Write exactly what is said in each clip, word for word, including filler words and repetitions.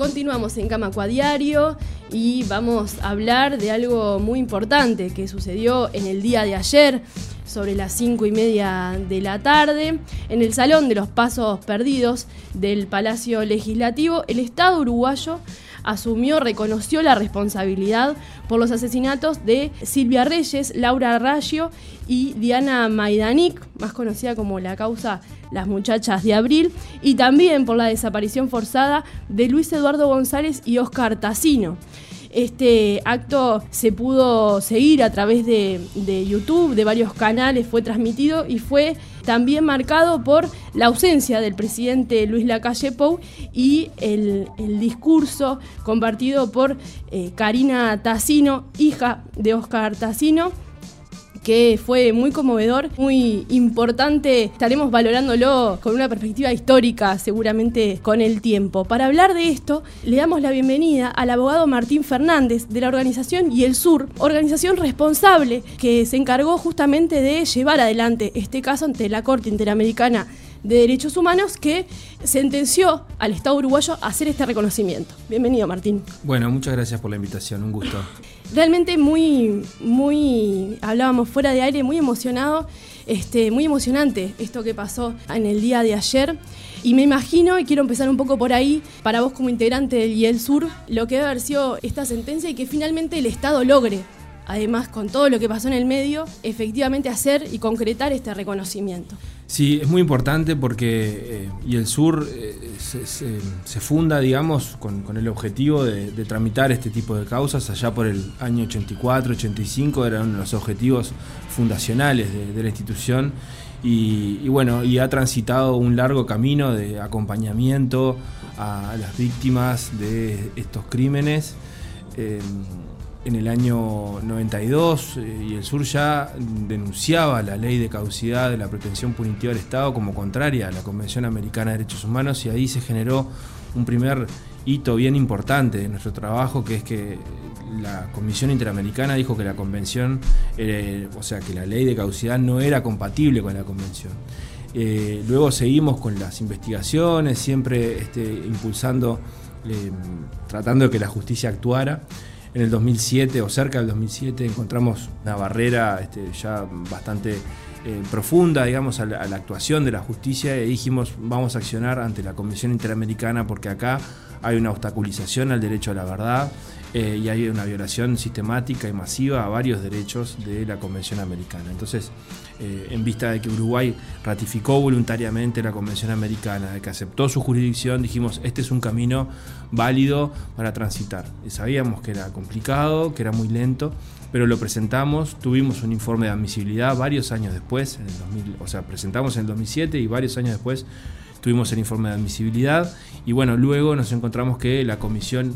Continuamos en Camacuá Diario y vamos a hablar de algo muy importante que sucedió en el día de ayer, sobre las cinco y media de la tarde, en el Salón de los Pasos Perdidos del Palacio Legislativo. El Estado uruguayo asumió, reconoció la responsabilidad por los asesinatos de Silvia Reyes, Laura Raggio y Diana Maidanik, más conocida como la causa Las Muchachas de Abril, y también por la desaparición forzada de Luis Eduardo González y Óscar Tassino. Este acto se pudo seguir a través de, de YouTube, de varios canales, fue transmitido y fue también marcado por la ausencia del presidente Luis Lacalle Pou y el, el discurso compartido por eh, Karina Tassino, hija de Óscar Tassino, que fue muy conmovedor, muy importante. Estaremos valorándolo con una perspectiva histórica, seguramente con el tiempo. Para hablar de esto, le damos la bienvenida al abogado Martín Fernández de la organización IELSUR, organización responsable que se encargó justamente de llevar adelante este caso ante la Corte Interamericana de Derechos Humanos, que sentenció al Estado uruguayo a hacer este reconocimiento. Bienvenido, Martín. Bueno, muchas gracias por la invitación, un gusto. Realmente muy, muy, hablábamos fuera de aire, muy emocionado, este, muy emocionante esto que pasó en el día de ayer. Y me imagino, y quiero empezar un poco por ahí, para vos como integrante del IELSUR, lo que debe haber sido esta sentencia y que finalmente el Estado logre, además con todo lo que pasó en el medio, efectivamente hacer y concretar este reconocimiento. Sí, es muy importante porque eh, IELSUR eh, se, se, se funda, digamos, con, con el objetivo de, de tramitar este tipo de causas. Allá por el año ochenta y cuatro, ochenta y cinco eran los objetivos fundacionales de, de la institución y, y bueno, y ha transitado un largo camino de acompañamiento a las víctimas de estos crímenes. Eh, En el año noventa y dos, IELSUR ya denunciaba la ley de caducidad de la pretensión punitiva del Estado como contraria a la Convención Americana de Derechos Humanos, y ahí se generó un primer hito bien importante de nuestro trabajo, que es que la Comisión Interamericana dijo que la Convención, eh, o sea, que la ley de caducidad no era compatible con la Convención. Eh, luego seguimos con las investigaciones, siempre este, impulsando, eh, tratando de que la justicia actuara. En el dos mil siete, o cerca del dos mil siete, encontramos una barrera este, ya bastante eh, profunda, digamos, a la, a la actuación de la justicia, y dijimos, vamos a accionar ante la Convención Interamericana porque acá hay una obstaculización al derecho a la verdad eh, y hay una violación sistemática y masiva a varios derechos de la Convención Americana. Entonces, eh, en vista de que Uruguay ratificó voluntariamente la Convención Americana, de que aceptó su jurisdicción, dijimos, este es un camino válido para transitar. Y sabíamos que era complicado, que era muy lento, pero lo presentamos, tuvimos un informe de admisibilidad varios años después, en el dos mil, o sea, presentamos en el dos mil siete y varios años después tuvimos el informe de admisibilidad y bueno, luego nos encontramos que la Comisión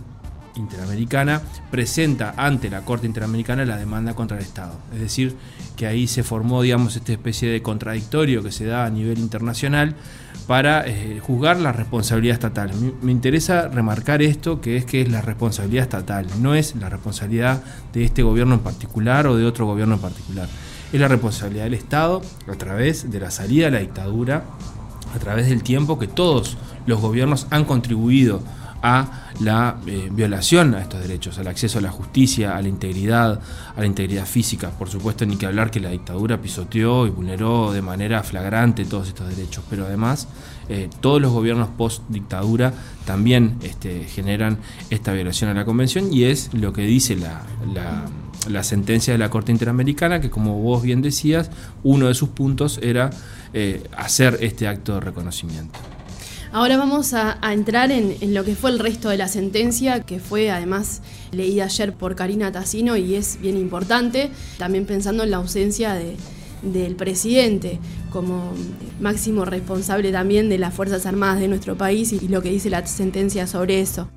Interamericana presenta ante la Corte Interamericana la demanda contra el Estado. Es decir, que ahí se formó, digamos, esta especie de contradictorio que se da a nivel internacional para eh, juzgar la responsabilidad estatal. Me, me interesa remarcar esto, que es que es la responsabilidad estatal, no es la responsabilidad de este gobierno en particular o de otro gobierno en particular. Es la responsabilidad del Estado a través de la salida de la dictadura, a través del tiempo que todos los gobiernos han contribuido a la eh, violación a estos derechos, al acceso a la justicia, a la integridad, a la integridad física. Por supuesto, ni que hablar que la dictadura pisoteó y vulneró de manera flagrante todos estos derechos, pero además eh, todos los gobiernos post-dictadura también este, generan esta violación a la Convención, y es lo que dice la, la, la sentencia de la Corte Interamericana, que como vos bien decías, uno de sus puntos era eh, hacer este acto de reconocimiento. Ahora vamos a, a entrar en, en lo que fue el resto de la sentencia, que fue además leída ayer por Karina Tassino y es bien importante, también pensando en la ausencia de, del presidente como máximo responsable también de las Fuerzas Armadas de nuestro país y, y lo que dice la sentencia sobre eso.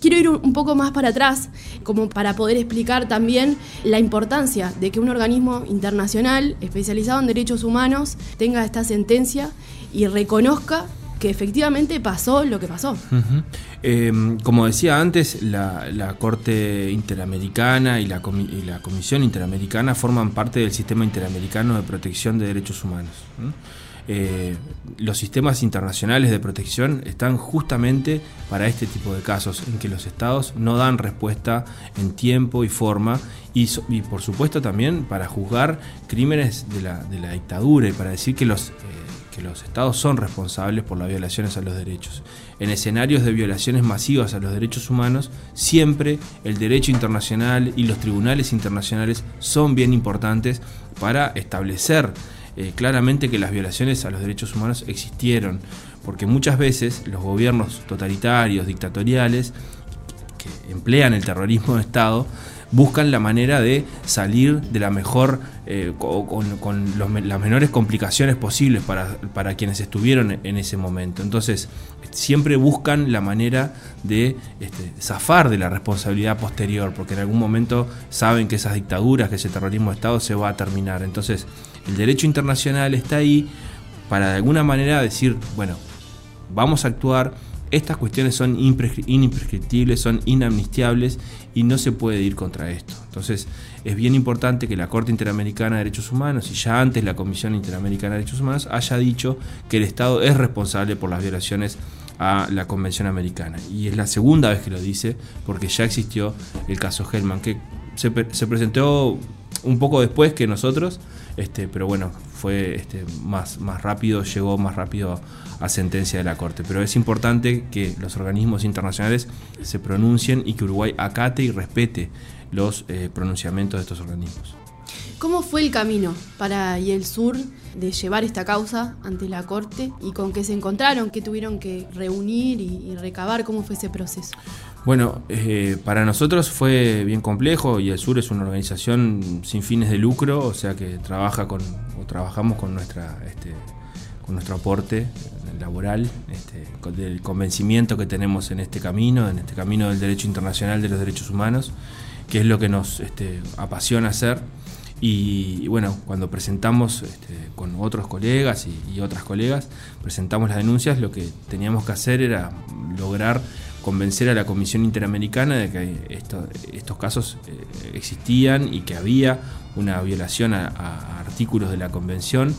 Quiero ir un poco más para atrás, como para poder explicar también la importancia de que un organismo internacional especializado en derechos humanos tenga esta sentencia y reconozca que efectivamente pasó lo que pasó. Uh-huh. Eh, como decía antes, la, la Corte Interamericana y la, comi- y la Comisión Interamericana forman parte del Sistema Interamericano de Protección de Derechos Humanos. eh, los sistemas internacionales de protección están justamente para este tipo de casos en que los estados no dan respuesta en tiempo y forma y, y por supuesto también para juzgar crímenes de la, de la dictadura y para decir que los... Eh, que los estados son responsables por las violaciones a los derechos. En escenarios de violaciones masivas a los derechos humanos, siempre el derecho internacional y los tribunales internacionales son bien importantes para establecer eh, claramente que las violaciones a los derechos humanos existieron, porque muchas veces los gobiernos totalitarios, dictatoriales, que emplean el terrorismo de Estado, buscan la manera de salir de la mejor, eh, con, con los, las menores complicaciones posibles para, para quienes estuvieron en ese momento. Entonces, siempre buscan la manera de este, zafar de la responsabilidad posterior, porque en algún momento saben que esas dictaduras, que ese terrorismo de Estado se va a terminar. Entonces, el derecho internacional está ahí para de alguna manera decir, bueno, vamos a actuar. Estas cuestiones son inimprescriptibles, son inamnistiables y no se puede ir contra esto. Entonces es bien importante que la Corte Interamericana de Derechos Humanos y ya antes la Comisión Interamericana de Derechos Humanos haya dicho que el Estado es responsable por las violaciones a la Convención Americana. Y es la segunda vez que lo dice porque ya existió el caso Hellman, que se, pre- se presentó un poco después que nosotros, este, pero bueno, fue este, más, más rápido, llegó más rápido a sentencia de la Corte. Pero es importante que los organismos internacionales se pronuncien y que Uruguay acate y respete los eh, pronunciamientos de estos organismos. ¿Cómo fue el camino para IELSUR de llevar esta causa ante la Corte y con qué se encontraron, qué tuvieron que reunir y, y recabar? ¿Cómo fue ese proceso? Bueno, eh, para nosotros fue bien complejo. IELSUR es una organización sin fines de lucro, o sea que trabaja con, o trabajamos con nuestra, este, con nuestro aporte laboral, este, con el convencimiento que tenemos en este camino, en este camino del derecho internacional de los derechos humanos, que es lo que nos este, apasiona hacer. Y bueno, cuando presentamos este, con otros colegas y, y otras colegas, presentamos las denuncias, lo que teníamos que hacer era lograr convencer a la Comisión Interamericana de que esto, estos casos eh, existían y que había una violación a, a artículos de la Convención,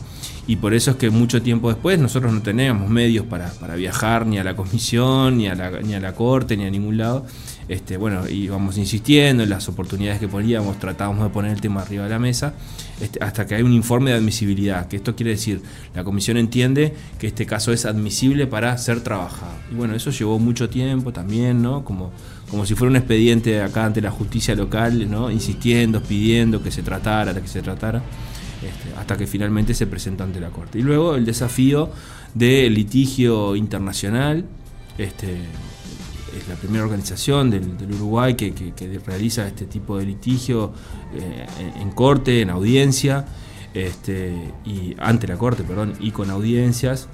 y por eso es que mucho tiempo después nosotros no teníamos medios para, para viajar ni a la Comisión, ni a la, ni a la Corte, ni a ningún lado. Este, bueno, íbamos insistiendo en las oportunidades que poníamos, tratábamos de poner el tema arriba de la mesa, este, hasta que hay un informe de admisibilidad, que esto quiere decir, la comisión entiende que este caso es admisible para ser trabajado. Y bueno, eso llevó mucho tiempo también, ¿no? Como, como si fuera un expediente acá ante la justicia local, ¿no? Insistiendo, pidiendo que se tratara, que se tratara. Este, hasta que finalmente se presentó ante la Corte. Y luego el desafío del litigio internacional. Este, es la primera organización del, del Uruguay que, que, que realiza este tipo de litigio eh, en, en corte, en audiencia, este, y ante la Corte, perdón, y con audiencias.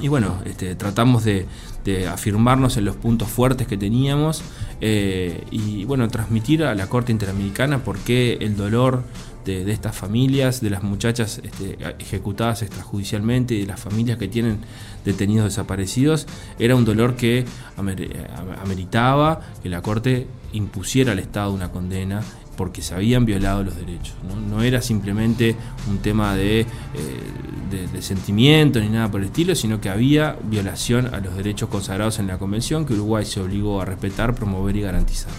Y bueno, este, tratamos de, de afirmarnos en los puntos fuertes que teníamos eh, y bueno, transmitir a la Corte Interamericana por qué el dolor de, de estas familias, de las muchachas este, ejecutadas extrajudicialmente y de las familias que tienen detenidos desaparecidos, era un dolor que amer, ameritaba que la Corte impusiera al Estado una condena porque se habían violado los derechos, ¿no? No era simplemente un tema de, eh, de, de sentimiento ni nada por el estilo, sino que había violación a los derechos consagrados en la Convención que Uruguay se obligó a respetar, promover y garantizar.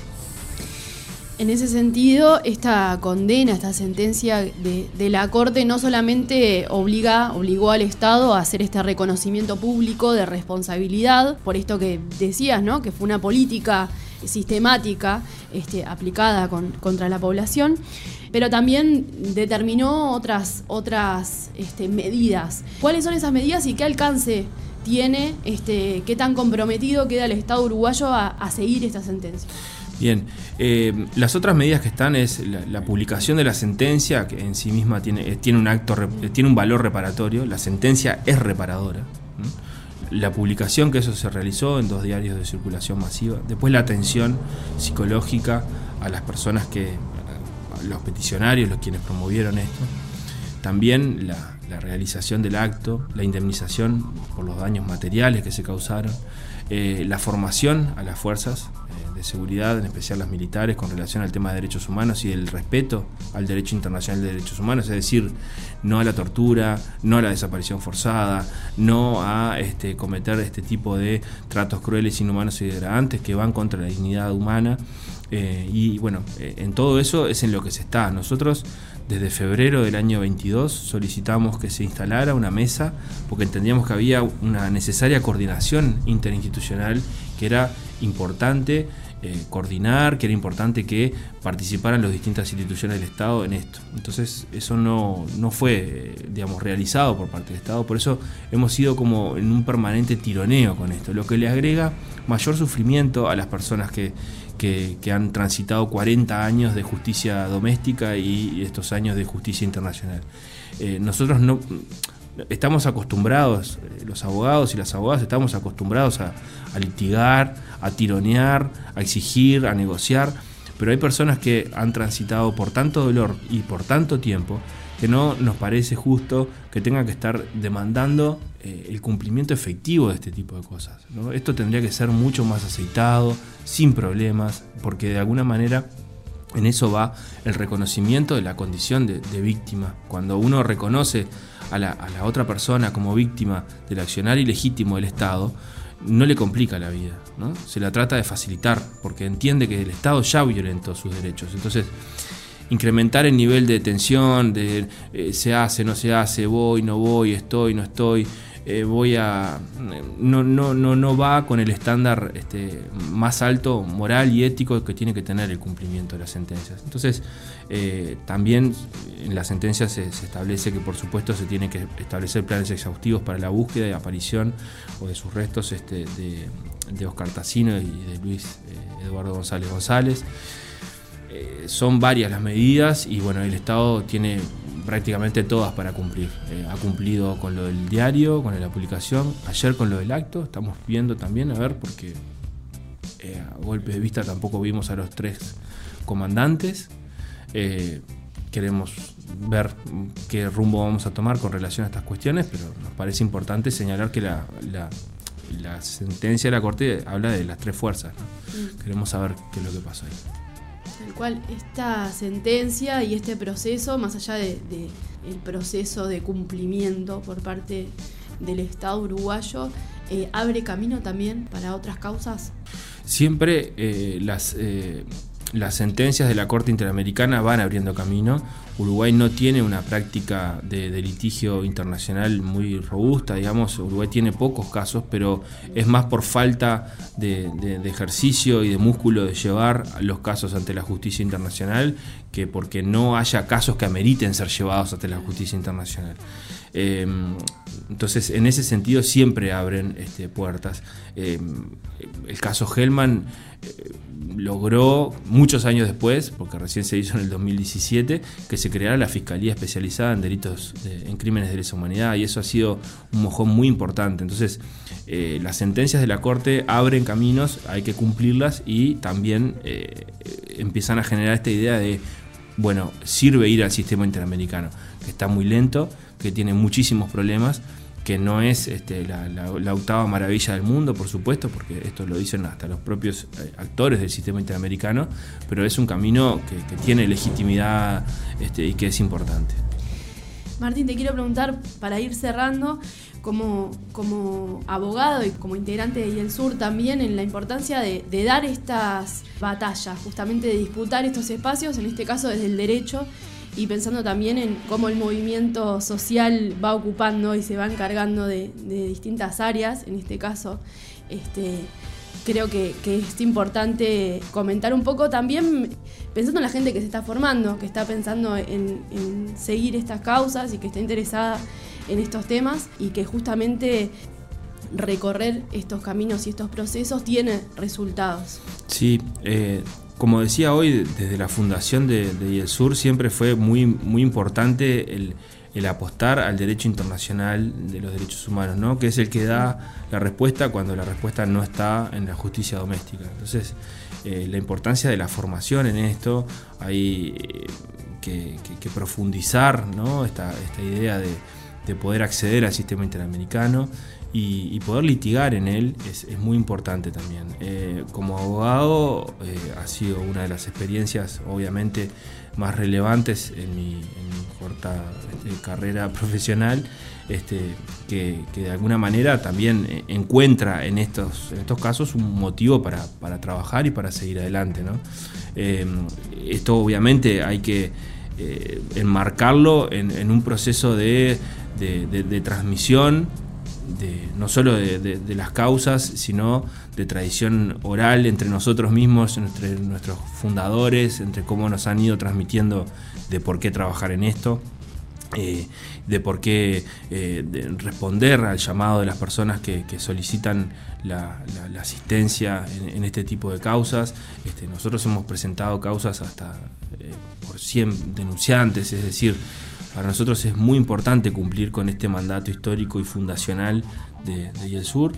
En ese sentido, esta condena, esta sentencia de, de la Corte no solamente obliga, obligó al Estado a hacer este reconocimiento público de responsabilidad, por esto que decías, ¿no? Que fue una política sistemática este, aplicada con, contra la población, pero también determinó otras, otras este, medidas. ¿Cuáles son esas medidas y qué alcance tiene, este, qué tan comprometido queda el Estado uruguayo a, a seguir esta sentencia? Bien, eh, las otras medidas que están es la, la publicación de la sentencia, que en sí misma tiene, tiene, un acto, tiene un valor reparatorio, la sentencia es reparadora, la publicación, que eso se realizó en dos diarios de circulación masiva, después la atención psicológica a las personas que, los peticionarios, los quienes promovieron esto, también la, la realización del acto, la indemnización por los daños materiales que se causaron, eh, la formación a las fuerzas de seguridad, en especial las militares, con relación al tema de derechos humanos y el respeto al derecho internacional de derechos humanos, es decir, no a la tortura, no a la desaparición forzada, no a este, cometer este tipo de tratos crueles, inhumanos y degradantes que van contra la dignidad humana. Eh, y bueno, eh, en todo eso es en lo que se está. Nosotros desde febrero del año veintidós solicitamos que se instalara una mesa porque entendíamos que había una necesaria coordinación interinstitucional, que era importante eh, coordinar, que era importante que participaran las distintas instituciones del Estado en esto. Entonces eso no, no fue, digamos, realizado por parte del Estado, por eso hemos sido como en un permanente tironeo con esto, lo que le agrega mayor sufrimiento a las personas que Que, que han transitado cuarenta años de justicia doméstica y estos años de justicia internacional. Eh, nosotros no estamos acostumbrados, los abogados y las abogadas estamos acostumbrados a, a litigar, a tironear, a exigir, a negociar, pero hay personas que han transitado por tanto dolor y por tanto tiempo que no nos parece justo que tengan que estar demandando eh, el cumplimiento efectivo de este tipo de cosas, ¿no? Esto tendría que ser mucho más aceitado, sin problemas, porque de alguna manera en eso va el reconocimiento de la condición de, de víctima. Cuando uno reconoce a la, a la otra persona como víctima del accionar ilegítimo del Estado, no le complica la vida, ¿no? Se la trata de facilitar, porque entiende que el Estado ya violentó sus derechos. Entonces, incrementar el nivel de tensión, de eh, se hace, no se hace, voy, no voy, estoy, no estoy, eh, voy a. No, no, no, no va con el estándar este, más alto moral y ético que tiene que tener el cumplimiento de las sentencias. Entonces, eh, también en las sentencias se, se establece que, por supuesto, se tienen que establecer planes exhaustivos para la búsqueda y aparición o de sus restos este, de, de Óscar Tassino y de Luis eh, Eduardo González González. Eh, son varias las medidas y bueno, el Estado tiene prácticamente todas para cumplir. Eh, ha cumplido con lo del diario, con la publicación, ayer con lo del acto, estamos viendo también, a ver, porque eh, a golpes de vista tampoco vimos a los tres comandantes. Eh, queremos ver qué rumbo vamos a tomar con relación a estas cuestiones, pero nos parece importante señalar que la... la la sentencia de la Corte habla de las tres fuerzas, ¿no? Mm. Queremos saber qué es lo que pasó ahí. Tal cual, esta sentencia y este proceso, más allá de, de el proceso de cumplimiento por parte del Estado uruguayo, eh, ¿abre camino también para otras causas? Siempre eh, las, eh, las sentencias de la Corte Interamericana van abriendo camino. Uruguay no tiene una práctica de, de litigio internacional muy robusta, digamos. Uruguay tiene pocos casos, pero es más por falta de, de, de ejercicio y de músculo de llevar los casos ante la justicia internacional que porque no haya casos que ameriten ser llevados ante la justicia internacional. Eh, entonces, en ese sentido siempre abren este, puertas. Eh, el caso Hellman eh, logró, muchos años después, porque recién se hizo en el dos mil diecisiete, que se se creara la Fiscalía Especializada en Delitos de, en Crímenes de Lesa Humanidad, y eso ha sido un mojón muy importante. Entonces, eh, las sentencias de la Corte abren caminos, hay que cumplirlas y también eh, empiezan a generar esta idea de, bueno, sirve ir al sistema interamericano, que está muy lento, que tiene muchísimos problemas, que no es este, la, la, la octava maravilla del mundo, por supuesto, porque esto lo dicen hasta los propios actores del sistema interamericano, pero es un camino que, que tiene legitimidad este, y que es importante. Martín, te quiero preguntar, para ir cerrando, como, como abogado y como integrante de IELSUR también, en la importancia de, de dar estas batallas, justamente de disputar estos espacios, en este caso desde el derecho, y pensando también en cómo el movimiento social va ocupando y se va encargando de, de distintas áreas. En este caso, este, creo que, que es importante comentar un poco también, pensando en la gente que se está formando, que está pensando en, en seguir estas causas y que está interesada en estos temas, y que justamente recorrer estos caminos y estos procesos tiene resultados. Sí, eh... como decía hoy, desde la fundación de, de IELSUR siempre fue muy, muy importante el, el apostar al derecho internacional de los derechos humanos, ¿no? Que es el que da la respuesta cuando la respuesta no está en la justicia doméstica. Entonces, eh, la importancia de la formación en esto, hay eh, que, que, que profundizar, ¿no? Esta, esta idea de, de poder acceder al sistema interamericano, y, y poder litigar en él es, es muy importante también. Eh, como abogado eh, ha sido una de las experiencias obviamente más relevantes en mi, en mi corta este, carrera profesional, este, que, que de alguna manera también encuentra en estos, en estos casos un motivo para, para trabajar y para seguir adelante, ¿no? Eh, esto obviamente hay que eh, enmarcarlo en, en un proceso de, de, de, de transmisión, de, no solo de, de, de las causas, sino de tradición oral entre nosotros mismos, entre nuestros fundadores, entre cómo nos han ido transmitiendo de por qué trabajar en esto, eh, de por qué eh, de responder al llamado de las personas que, que solicitan la, la, la asistencia en, en este tipo de causas. Este, nosotros hemos presentado causas hasta eh, por cien denunciantes, es decir, para nosotros es muy importante cumplir con este mandato histórico y fundacional de, de IELSUR.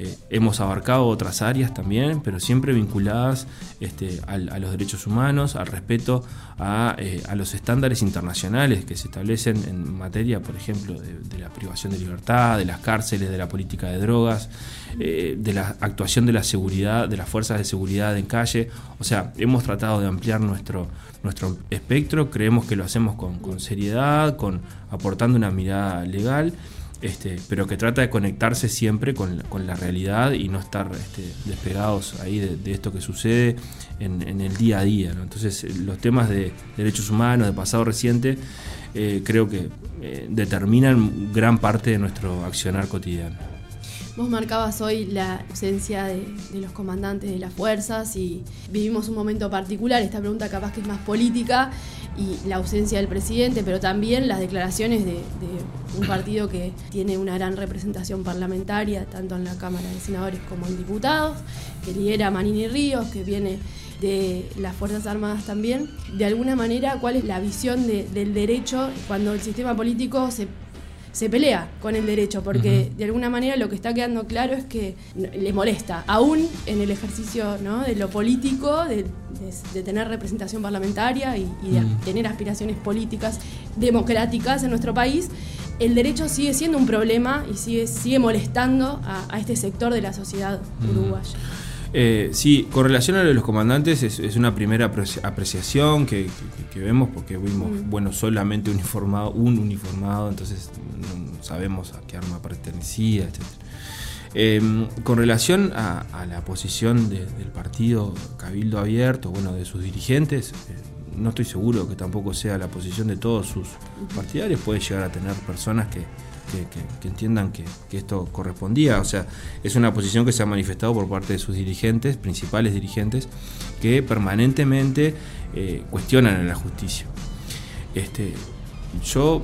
Eh, hemos abarcado otras áreas también, pero siempre vinculadas este, al, a los derechos humanos, al respeto a, eh, a los estándares internacionales que se establecen en materia, por ejemplo, de, de la privación de libertad, de las cárceles, de la política de drogas, eh, de la actuación de la seguridad, de las fuerzas de seguridad en calle. O sea, hemos tratado de ampliar nuestro... nuestro espectro, creemos que lo hacemos con, con seriedad, con aportando una mirada legal, este, pero que trata de conectarse siempre con, con la realidad y no estar este, despegados ahí de, de esto que sucede en, en el día a día, ¿no? Entonces, los temas de derechos humanos, de pasado reciente, eh, creo que eh, determinan gran parte de nuestro accionar cotidiano. Vos marcabas hoy la ausencia de, de los comandantes de las fuerzas y vivimos un momento particular. Esta pregunta capaz que es más política y la ausencia del presidente, pero también las declaraciones de, de un partido que tiene una gran representación parlamentaria, tanto en la Cámara de Senadores como en diputados, que lidera Manini Ríos, que viene de las Fuerzas Armadas también. De alguna manera, ¿cuál es la visión de, del derecho cuando el sistema político se se pelea con el derecho? Porque de alguna manera lo que está quedando claro es que le molesta, aún en el ejercicio, ¿no?, de lo político, de, de, de tener representación parlamentaria y, y de mm. tener aspiraciones políticas democráticas en nuestro país, el derecho sigue siendo un problema y sigue, sigue molestando a, a este sector de la sociedad mm. uruguaya. Eh, sí, con relación a los comandantes es, es una primera apreciación que, que, que vemos, porque vimos, mm. bueno, solamente uniformado, un uniformado, entonces no sabemos a qué arma pertenecía, etcétera. Eh, con relación a, a la posición de, del partido Cabildo Abierto, bueno, de sus dirigentes, eh, no estoy seguro que tampoco sea la posición de todos sus partidarios. Puede llegar a tener personas que Que, que, que entiendan que, que esto correspondía. O sea, es una posición que se ha manifestado por parte de sus dirigentes, principales dirigentes, que permanentemente eh, cuestionan a la justicia. Este, yo,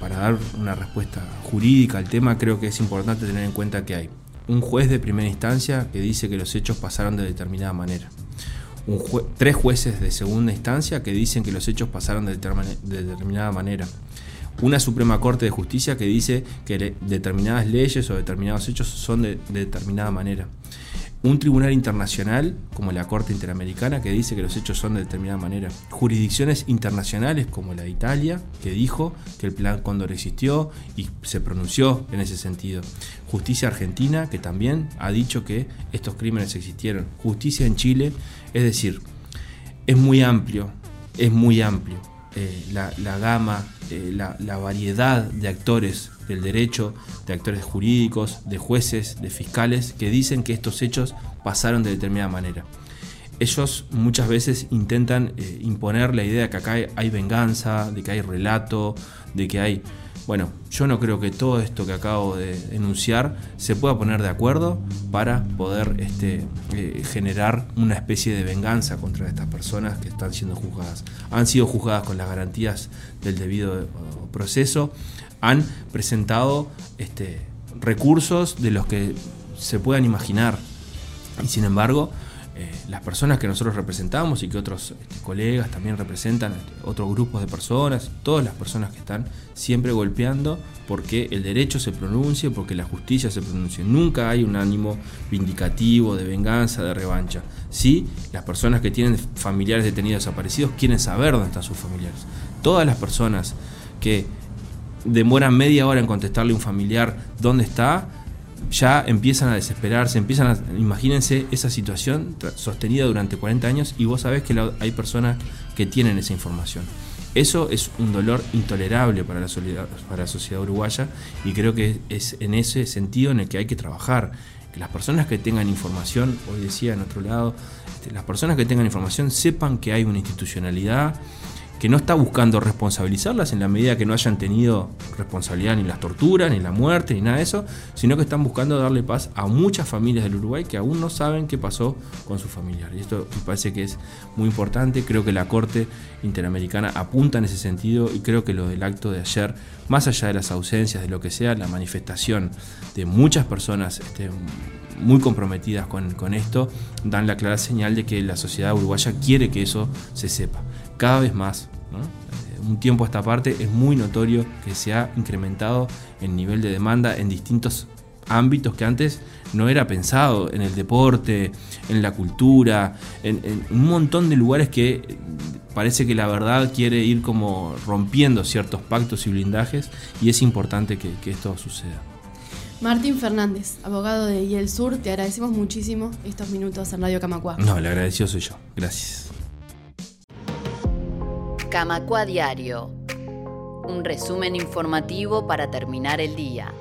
para dar una respuesta jurídica al tema, creo que es importante tener en cuenta que hay un juez de primera instancia que dice que los hechos pasaron de determinada manera. Un jue- tres jueces de segunda instancia que dicen que los hechos pasaron de, determin- de determinada manera. Una Suprema Corte de Justicia que dice que determinadas leyes o determinados hechos son de, de determinada manera. Un tribunal internacional como la Corte Interamericana que dice que los hechos son de determinada manera. Jurisdicciones internacionales como la de Italia, que dijo que el Plan Cóndor existió y se pronunció en ese sentido. Justicia argentina, que también ha dicho que estos crímenes existieron. Justicia en Chile. Es decir, es muy amplio, es muy amplio eh, la, la gama, Eh, la, la variedad de actores del derecho, de actores jurídicos, de jueces, de fiscales, que dicen que estos hechos pasaron de determinada manera. Ellos muchas veces intentan eh, imponer la idea de que acá hay, hay venganza, de que hay relato, de que hay... Bueno, yo no creo que todo esto que acabo de enunciar se pueda poner de acuerdo para poder este, eh, generar una especie de venganza contra estas personas que están siendo juzgadas. Han sido juzgadas con las garantías del debido proceso, han presentado este, recursos de los que se puedan imaginar y sin embargo... Eh, las personas que nosotros representamos y que otros este, colegas también representan, este, otros grupos de personas, todas las personas que están siempre golpeando porque el derecho se pronuncie, porque la justicia se pronuncie. Nunca hay un ánimo vindicativo, de venganza, de revancha. Sí, las personas que tienen familiares detenidos desaparecidos quieren saber dónde están sus familiares. Todas las personas que demora media hora en contestarle a un familiar dónde está, ya empiezan a desesperarse, empiezan a, imagínense esa situación sostenida durante cuarenta años y vos sabés que la, hay personas que tienen esa información. Eso es un dolor intolerable para la, para la sociedad uruguaya, y creo que es en ese sentido en el que hay que trabajar. Que las personas que tengan información, hoy decía en otro lado, este, las personas que tengan información sepan que hay una institucionalidad que no está buscando responsabilizarlas en la medida que no hayan tenido responsabilidad ni las torturas, ni la muerte, ni nada de eso, sino que están buscando darle paz a muchas familias del Uruguay que aún no saben qué pasó con sus familiares. Y esto me parece que es muy importante. Creo que la Corte Interamericana apunta en ese sentido, y creo que lo del acto de ayer, más allá de las ausencias, de lo que sea, la manifestación de muchas personas este, muy comprometidas con, con esto, dan la clara señal de que la sociedad uruguaya quiere que eso se sepa. Cada vez más, ¿no? Un tiempo a esta parte es muy notorio que se ha incrementado el nivel de demanda en distintos ámbitos que antes no era pensado, en el deporte, en la cultura, en, en un montón de lugares que parece que la verdad quiere ir como rompiendo ciertos pactos y blindajes, y es importante que, que esto suceda. Martín Fernández, abogado de IELSUR, te agradecemos muchísimo estos minutos en Radio Camacuá. No, le agradecido soy yo. Gracias. Camacuá Diario, un resumen informativo para terminar el día.